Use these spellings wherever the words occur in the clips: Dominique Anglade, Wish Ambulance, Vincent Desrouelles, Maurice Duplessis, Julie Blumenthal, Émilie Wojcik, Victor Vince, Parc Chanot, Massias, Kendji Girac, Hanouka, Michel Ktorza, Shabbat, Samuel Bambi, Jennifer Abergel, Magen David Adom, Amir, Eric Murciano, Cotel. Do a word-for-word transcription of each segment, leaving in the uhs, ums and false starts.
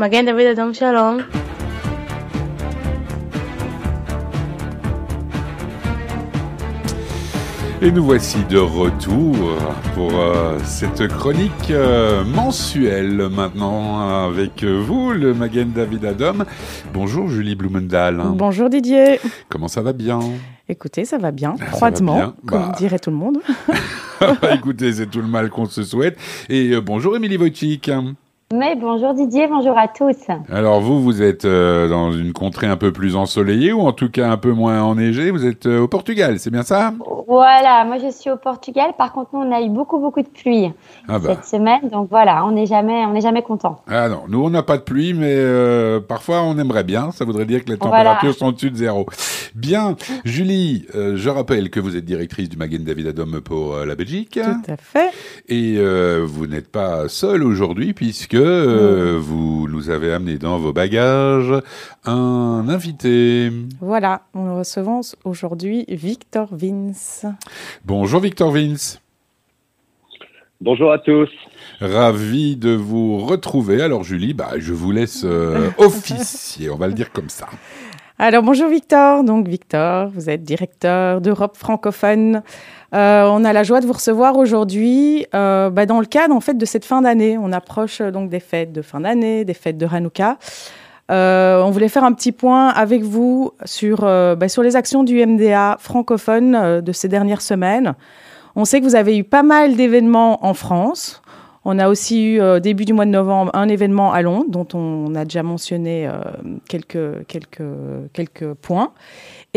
מגן דוד אדום שלום. Et nous voici de retour pour euh, cette chronique euh, mensuelle maintenant avec vous, le Magen David Adom. Bonjour Julie Blumenthal. Bonjour Didier. Comment ça va bien ? Écoutez, ça va bien, froidement, va bien. Comme bah... dirait tout le monde. Écoutez, c'est tout le mal qu'on se souhaite. Et euh, bonjour Émilie Wojcik. Mais bonjour Didier, bonjour à tous. Alors vous, vous êtes euh, dans une contrée un peu plus ensoleillée ou en tout cas un peu moins enneigée. Vous êtes euh, au Portugal, c'est bien ça ? Voilà, moi je suis au Portugal. Par contre, nous on a eu beaucoup beaucoup de pluie ah bah. cette semaine, donc voilà, on n'est jamais, on n'est jamais content. Ah non, nous on n'a pas de pluie, mais euh, parfois on aimerait bien. Ça voudrait dire que les températures voilà. sont au-dessus de zéro. Bien, Julie, euh, je rappelle que vous êtes directrice du Magen David Adom pour euh, la Belgique. Tout à fait. Et euh, vous n'êtes pas seule aujourd'hui puisque Euh, vous nous avez amené dans vos bagages un invité. Voilà, nous recevons aujourd'hui Victor Vince. Bonjour Victor Vince. Bonjour à tous. Ravi de vous retrouver. Alors Julie, bah, je vous laisse euh, officier, on va le dire comme ça. Alors bonjour Victor, donc Victor, vous êtes directeur d'Europe francophone. Euh, on a la joie de vous recevoir aujourd'hui euh, bah dans le cadre en fait de cette fin d'année. On approche euh, donc des fêtes de fin d'année, des fêtes de Hanouka. Euh, on voulait faire un petit point avec vous sur, euh, bah, sur les actions du M D A francophone euh, de ces dernières semaines. On sait que vous avez eu pas mal d'événements en France. On a aussi eu, euh, début du mois de novembre, un événement à Londres, dont on a déjà mentionné euh, quelques, quelques, quelques points.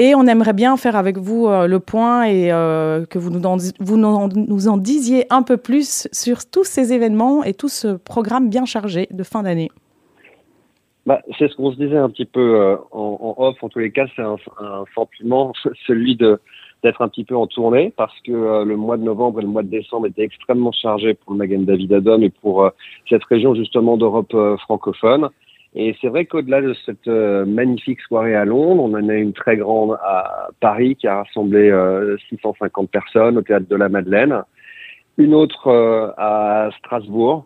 Et on aimerait bien faire avec vous euh, le point et euh, que vous, nous, en, vous en, nous en disiez un peu plus sur tous ces événements et tout ce programme bien chargé de fin d'année. Bah, c'est ce qu'on se disait un petit peu euh, en, en off. En tous les cas, c'est un, un sentiment, celui de... d'être un petit peu en tournée parce que euh, le mois de novembre et le mois de décembre étaient extrêmement chargés pour le Magen David Adom et pour euh, cette région justement d'Europe euh, francophone. Et c'est vrai qu'au-delà de cette euh, magnifique soirée à Londres, on en a une très grande à Paris qui a rassemblé euh, six cent cinquante personnes au Théâtre de la Madeleine. Une autre euh, à Strasbourg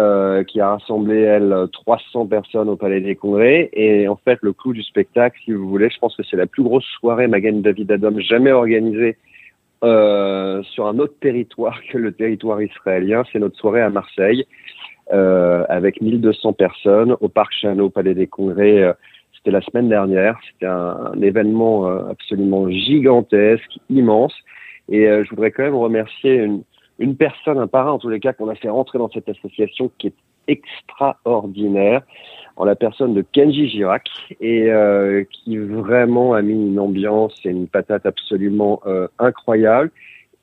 euh, qui a rassemblé, elle, trois cents personnes au Palais des Congrès. Et en fait, le clou du spectacle, si vous voulez, je pense que c'est la plus grosse soirée Magen David Adom jamais organisée euh, sur un autre territoire que le territoire israélien. C'est notre soirée à Marseille euh, avec mille deux cents personnes au Parc Chanot, au Palais des Congrès. Euh, c'était la semaine dernière. C'était un, un événement euh, absolument gigantesque, immense. Et euh, je voudrais quand même remercier une Une personne, un parrain en tous les cas, qu'on a fait rentrer dans cette association qui est extraordinaire, en la personne de Kendji Girac, et euh, qui vraiment a mis une ambiance et une patate absolument euh, incroyable,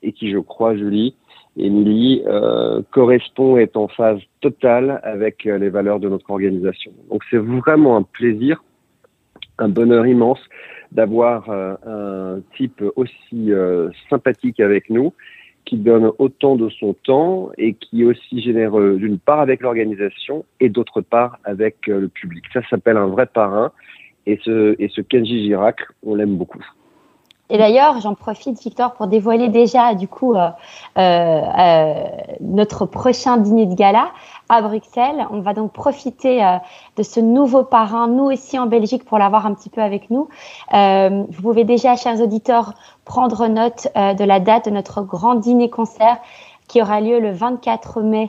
et qui, je crois, Julie, Émilie, euh, correspond et est en phase totale avec euh, les valeurs de notre organisation. Donc c'est vraiment un plaisir, un bonheur immense d'avoir euh, un type aussi euh, sympathique avec nous, qui donne autant de son temps et qui est aussi généreux d'une part avec l'organisation et d'autre part avec le public. Ça s'appelle un vrai parrain et ce, et ce Kendji Girac, on l'aime beaucoup. Et d'ailleurs, j'en profite, Victor, pour dévoiler déjà du coup euh, euh, euh, notre prochain dîner de gala à Bruxelles. On va donc profiter euh, de ce nouveau parrain, nous aussi en Belgique, pour l'avoir un petit peu avec nous. Euh, vous pouvez déjà, chers auditeurs, prendre note euh, de la date de notre grand dîner-concert qui aura lieu le vingt-quatre mai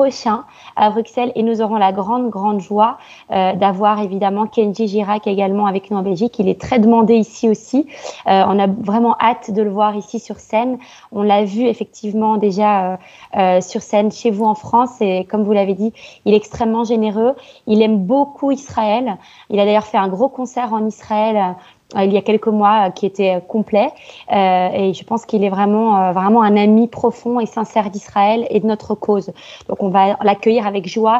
prochain à Bruxelles, et nous aurons la grande, grande joie euh, d'avoir évidemment Kendji Girac également avec nous en Belgique. Il est très demandé ici aussi. Euh, on a vraiment hâte de le voir ici sur scène. On l'a vu effectivement déjà euh, euh, sur scène chez vous en France et comme vous l'avez dit, il est extrêmement généreux. Il aime beaucoup Israël. Il a d'ailleurs fait un gros concert en Israël euh, il y a quelques mois, qui était complet. Euh, et je pense qu'il est vraiment, euh, vraiment un ami profond et sincère d'Israël et de notre cause. Donc, on va l'accueillir avec joie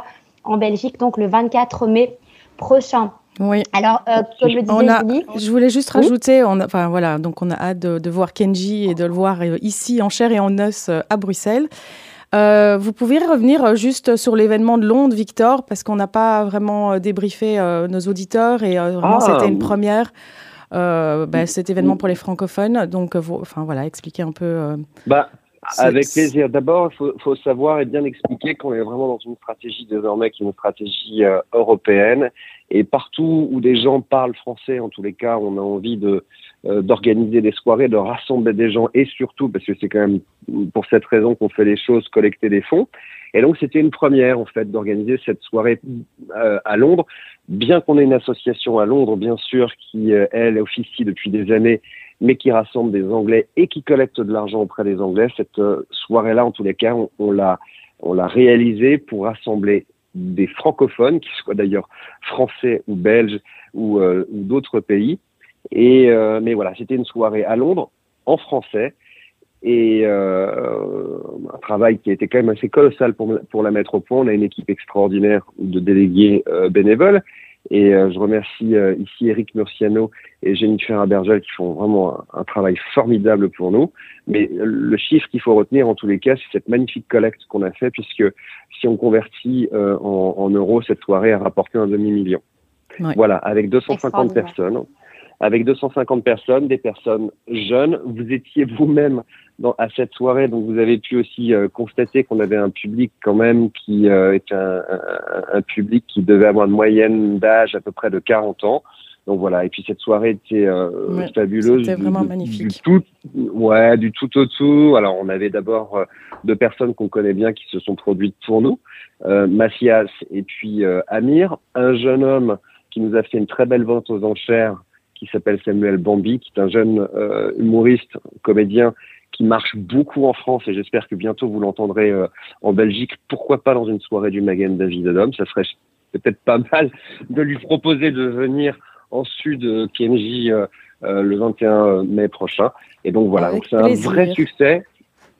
en Belgique, donc le vingt-quatre mai prochain. Oui. Alors, euh, comme je le disais, a, Julie, je voulais juste oui. rajouter, on a, enfin voilà, donc on a hâte de, de voir Kendji et de le voir ici en chair et en os à Bruxelles. Euh, vous pouvez revenir juste sur l'événement de Londres, Victor, parce qu'on n'a pas vraiment débriefé euh, nos auditeurs et euh, vraiment ah. c'était une première. Euh, bah, cet événement pour les francophones, donc vous, enfin voilà, expliquez un peu. Euh... Bah, Avec plaisir. D'abord, il faut, faut savoir et bien expliquer qu'on est vraiment dans une stratégie désormais qui est une stratégie euh, européenne. Et partout où des gens parlent français, en tous les cas, on a envie de euh, d'organiser des soirées, de rassembler des gens et surtout, parce que c'est quand même pour cette raison qu'on fait les choses, collecter des fonds. Et donc, c'était une première, en fait, d'organiser cette soirée euh, à Londres. Bien qu'on ait une association à Londres, bien sûr, qui, euh, elle, officie depuis des années, mais qui rassemble des Anglais et qui collecte de l'argent auprès des Anglais. Cette euh, soirée-là, en tous les cas, on, on l'a on l'a réalisée pour rassembler des francophones, qu'ils soient d'ailleurs français ou belges ou, euh, ou d'autres pays. Et euh, mais voilà, c'était une soirée à Londres, en français, et euh, un travail qui a été quand même assez colossal pour, pour la mettre au point. On a une équipe extraordinaire de délégués euh, bénévoles. Et euh, je remercie euh, ici Eric Murciano et Jennifer Abergel qui font vraiment un, un travail formidable pour nous. Mais le chiffre qu'il faut retenir en tous les cas, c'est cette magnifique collecte qu'on a fait, puisque si on convertit euh, en, en euros, cette soirée a rapporté un demi-million. Oui. Voilà, avec deux cent cinquante personnes. Avec deux cent cinquante personnes, des personnes jeunes. Vous étiez vous-même dans, à cette soirée, donc vous avez pu aussi euh, constater qu'on avait un public quand même qui euh, est un, un, un public qui devait avoir une moyenne d'âge à peu près de quarante ans. Donc voilà, et puis cette soirée était euh, ouais, fabuleuse. C'était vraiment du, magnifique. Du tout, ouais, du tout au tout. Alors on avait d'abord euh, deux personnes qu'on connaît bien qui se sont produites pour nous, euh, Massias et puis euh, Amir, un jeune homme qui nous a fait une très belle vente aux enchères, qui s'appelle Samuel Bambi, qui est un jeune euh, humoriste, comédien, qui marche beaucoup en France, et j'espère que bientôt vous l'entendrez euh, en Belgique, pourquoi pas dans une soirée du Magen David Adom. Ça serait peut-être pas mal de lui proposer de venir en Sud euh, Kendji euh, euh, le vingt et un mai prochain. Et donc voilà, donc, c'est un vrai succès,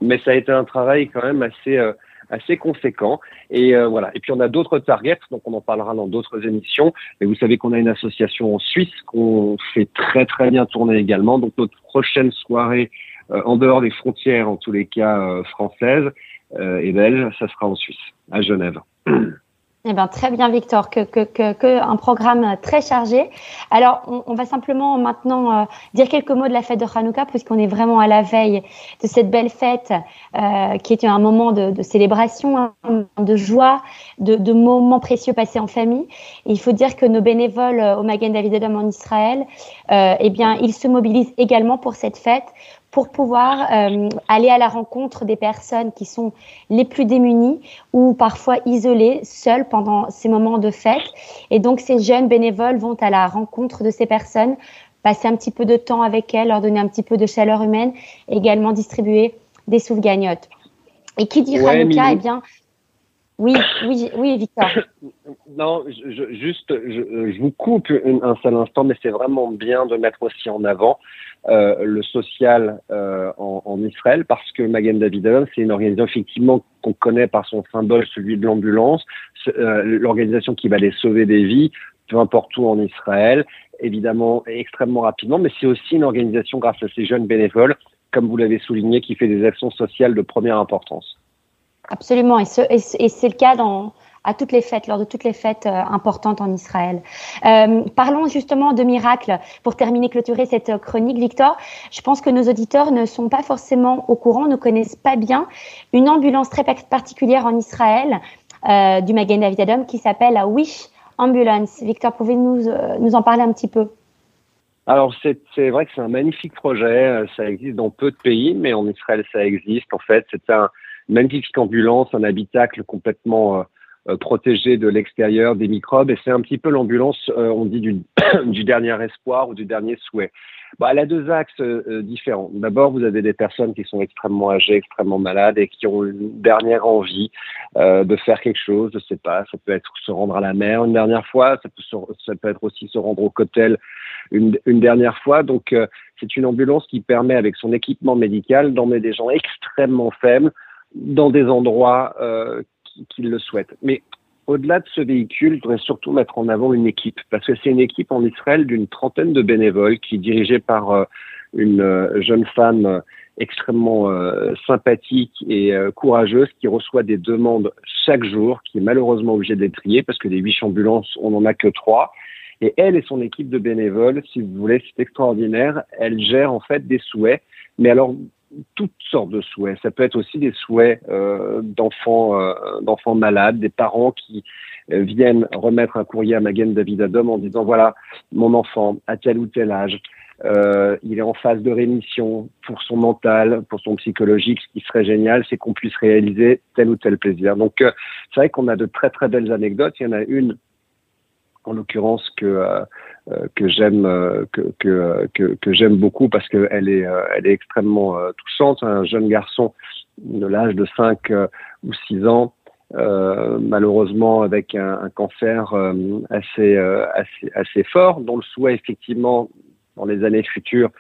mais ça a été un travail quand même assez... Euh, assez conséquent, et euh, voilà. Et puis on a d'autres targets, donc on en parlera dans d'autres émissions, mais vous savez qu'on a une association en Suisse qu'on fait très très bien tourner également, donc notre prochaine soirée euh, en dehors des frontières, en tous les cas euh, françaises euh, et belges, ça sera en Suisse, à Genève. Eh bien, très bien, Victor, que, que, que, que un programme très chargé. Alors, on, on va simplement maintenant euh, dire quelques mots de la fête de Hanouka, puisqu'on est vraiment à la veille de cette belle fête euh, qui est un moment de, de célébration, hein, de joie, de, de moments précieux passés en famille. Et il faut dire que nos bénévoles euh, au Magen David Adom en Israël, euh, eh bien, ils se mobilisent également pour cette fête, pour pouvoir euh, aller à la rencontre des personnes qui sont les plus démunies ou parfois isolées, seules pendant ces moments de fête. Et donc, ces jeunes bénévoles vont à la rencontre de ces personnes, passer un petit peu de temps avec elles, leur donner un petit peu de chaleur humaine, et également distribuer des soufgagnottes. Et qui dit Hanouka, eh bien… Oui, oui, oui, Victor. Non, je, juste, je, je vous coupe un, un seul instant, mais c'est vraiment bien de mettre aussi en avant euh, le social euh, en, en Israël, parce que Magen David Adom, c'est une organisation effectivement qu'on connaît par son symbole, celui de l'ambulance, euh, l'organisation qui va aller sauver des vies, peu importe où en Israël, évidemment extrêmement rapidement, mais c'est aussi une organisation grâce à ces jeunes bénévoles, comme vous l'avez souligné, qui fait des actions sociales de première importance. Absolument, et, ce, et c'est le cas dans, à toutes les fêtes, lors de toutes les fêtes euh, importantes en Israël. Euh, parlons justement de miracles pour terminer, clôturer cette chronique, Victor. Je pense que nos auditeurs ne sont pas forcément au courant, ne connaissent pas bien une ambulance très particulière en Israël euh, du Magen David Adom qui s'appelle la Wish Ambulance. Victor, pouvez-vous nous, nous en parler un petit peu ? Alors, c'est, c'est vrai que c'est un magnifique projet, ça existe dans peu de pays, mais en Israël, ça existe. En fait, c'est un magnifique ambulance, un habitacle complètement euh, protégé de l'extérieur, des microbes, et c'est un petit peu l'ambulance, euh, on dit, du, du dernier espoir ou du dernier souhait. Bah, elle a deux axes euh, différents. D'abord, vous avez des personnes qui sont extrêmement âgées, extrêmement malades et qui ont une dernière envie euh, de faire quelque chose, je sais pas, ça peut être se rendre à la mer une dernière fois, ça peut, se, ça peut être aussi se rendre au cotel une, une dernière fois, donc euh, c'est une ambulance qui permet avec son équipement médical d'emmener des gens extrêmement faibles dans des endroits euh, qui, qui le souhaitent. Mais au-delà de ce véhicule, je voudrais surtout mettre en avant une équipe, parce que c'est une équipe en Israël d'une trentaine de bénévoles qui est dirigée par euh, une euh, jeune femme euh, extrêmement euh, sympathique et euh, courageuse qui reçoit des demandes chaque jour, qui est malheureusement obligée de les trier, parce que des huit ambulances, on n'en a que trois. Et elle et son équipe de bénévoles, si vous voulez, c'est extraordinaire. Elle gère en fait des souhaits, mais alors toutes sortes de souhaits. Ça peut être aussi des souhaits euh, d'enfants, euh, d'enfants malades, des parents qui euh, viennent remettre un courrier à Magen David Adom en disant voilà, mon enfant à tel ou tel âge, euh, il est en phase de rémission pour son mental, pour son psychologique. Ce qui serait génial, c'est qu'on puisse réaliser tel ou tel plaisir. Donc euh, c'est vrai qu'on a de très très belles anecdotes. Il y en a une en l'occurrence que euh, que j'aime que que que, que j'aime beaucoup parce que elle est elle est extrêmement touchante. Un jeune garçon de l'âge de cinq ou six ans, euh, malheureusement avec un, un cancer assez assez assez fort, dont le souhait effectivement dans les années futures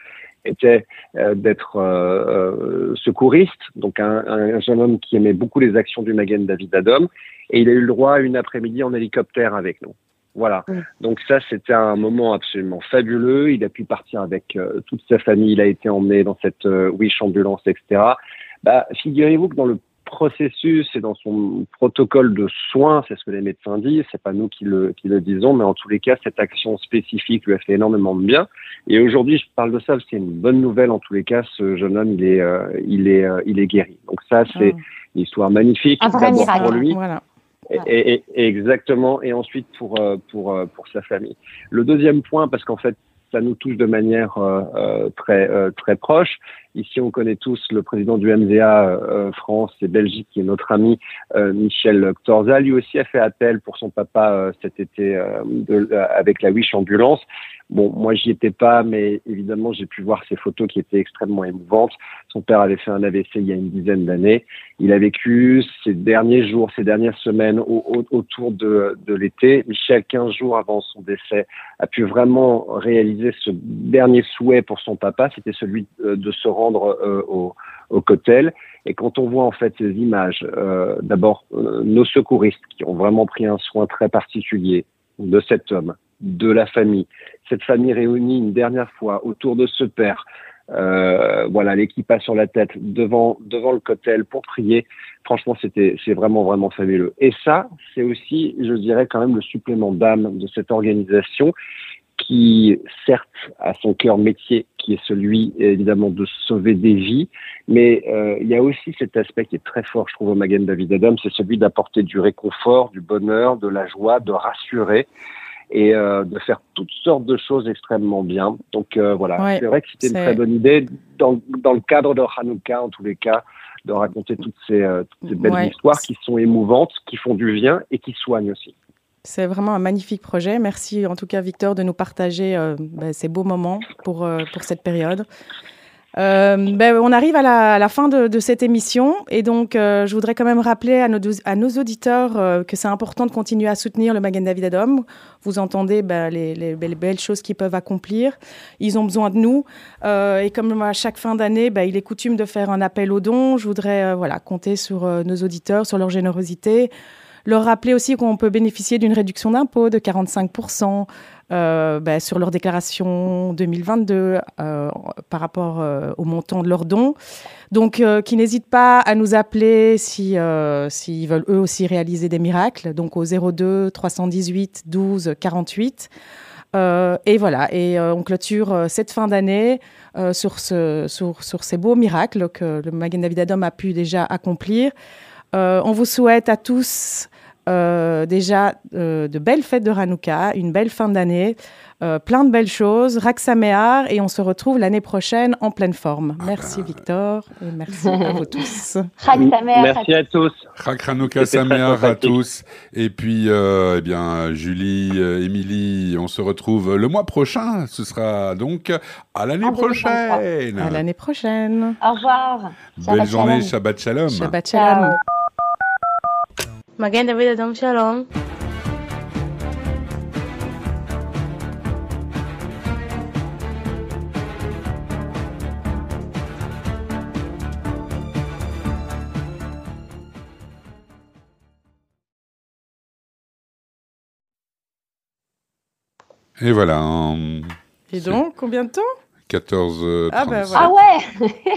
était euh, d'être euh, euh, secouriste, donc un, un jeune homme qui aimait beaucoup les actions du Magen David Adom, et il a eu le droit à une après-midi en hélicoptère avec nous. Voilà. Donc ça, c'était un moment absolument fabuleux. Il a pu partir avec euh, toute sa famille. Il a été emmené dans cette euh, Wish Ambulance, et cetera. Bah, figurez-vous que dans le processus et dans son protocole de soins, c'est ce que les médecins disent, c'est pas nous qui le, qui le disons, mais en tous les cas, cette action spécifique lui a fait énormément de bien. Et aujourd'hui, je parle de ça, c'est une bonne nouvelle. En tous les cas, ce jeune homme, il est, euh, il est, euh, il est guéri. Donc ça, c'est mmh. une histoire magnifique. Un vrai miracle pour lui. Voilà. Et, et, et exactement, et ensuite pour pour pour sa famille. Le deuxième point, parce qu'en fait, ça nous touche de manière euh, très euh, très proche. Ici, on connaît tous le président du M D A euh, France et Belgique, qui est notre ami euh, Michel Ktorza. Lui aussi a fait appel pour son papa euh, cet été euh, de, euh, avec la Wish Ambulance. Bon, moi, j'y étais pas, mais évidemment, j'ai pu voir ces photos qui étaient extrêmement émouvantes. Son père avait fait un A V C il y a une dizaine d'années. Il a vécu ces derniers jours, ces dernières semaines au, au, autour de, de l'été. Michel, quinze jours avant son décès, a pu vraiment réaliser ce dernier souhait pour son papa. C'était celui de se rendre euh, au, au Cotel. Et quand on voit en fait ces images, euh, d'abord euh, nos secouristes qui ont vraiment pris un soin très particulier de cet homme, de la famille, cette famille réunie une dernière fois autour de ce père, euh, voilà, l'équipe sur la tête devant devant le Cotel pour prier. Franchement, c'était c'est vraiment vraiment fabuleux. Et ça, c'est aussi, je dirais, quand même le supplément d'âme de cette organisation qui, certes, a son cœur métier, qui est celui, évidemment, de sauver des vies, mais euh, il y a aussi cet aspect qui est très fort, je trouve, au Magen David Adom, c'est celui d'apporter du réconfort, du bonheur, de la joie, de rassurer, et euh, de faire toutes sortes de choses extrêmement bien. Donc euh, voilà, ouais, c'est vrai que c'était une très bonne idée dans, dans le cadre de Hanouka, en tous les cas, de raconter toutes ces, euh, toutes ces belles ouais. histoires qui sont émouvantes, qui font du bien et qui soignent aussi. C'est vraiment un magnifique projet. Merci en tout cas, Victor, de nous partager euh, bah, ces beaux moments pour, euh, pour cette période. Euh, ben, on arrive à la, à la fin de, de cette émission et donc euh, je voudrais quand même rappeler à nos, à nos auditeurs euh, que c'est important de continuer à soutenir le Magen David Adom. Vous entendez ben, les, les, les belles choses qu'ils peuvent accomplir. Ils ont besoin de nous euh, et comme à chaque fin d'année, ben, il est coutume de faire un appel aux dons. Je voudrais euh, voilà, compter sur euh, nos auditeurs, sur leur générosité. Leur rappeler aussi qu'on peut bénéficier d'une réduction d'impôt de quarante-cinq pour cent euh, bah, sur leur déclaration deux mille vingt-deux euh, par rapport euh, au montant de leurs dons. Donc, euh, qu'ils n'hésitent pas à nous appeler si, euh, s'ils veulent eux aussi réaliser des miracles. Donc, au zéro deux, trois un huit, douze, quarante-huit. Euh, et voilà, et euh, on clôture euh, cette fin d'année euh, sur, ce, sur, sur ces beaux miracles que le Magen David Adom a pu déjà accomplir. Euh, on vous souhaite à tous euh, déjà euh, de belles fêtes de Hanouka, une belle fin d'année, euh, plein de belles choses, Rak Sameach, et on se retrouve l'année prochaine en pleine forme. Ah merci bah... Victor, et merci à vous tous. Rak Sameach. Merci à tous. Rak Hanouka Sameach à tous. Et puis, euh, eh bien, Julie, Émilie, euh, on se retrouve le mois prochain. Ce sera donc à l'année prochaine. À l'année prochaine. Au revoir. Belle Shabbat journée, shalom. Shabbat shalom. Shabbat shalom. Ciao. Magen David Adom Shalom. Et voilà. Et donc, combien de temps ? quatorze heures trente-sept. Ah, bah voilà. Ah ouais.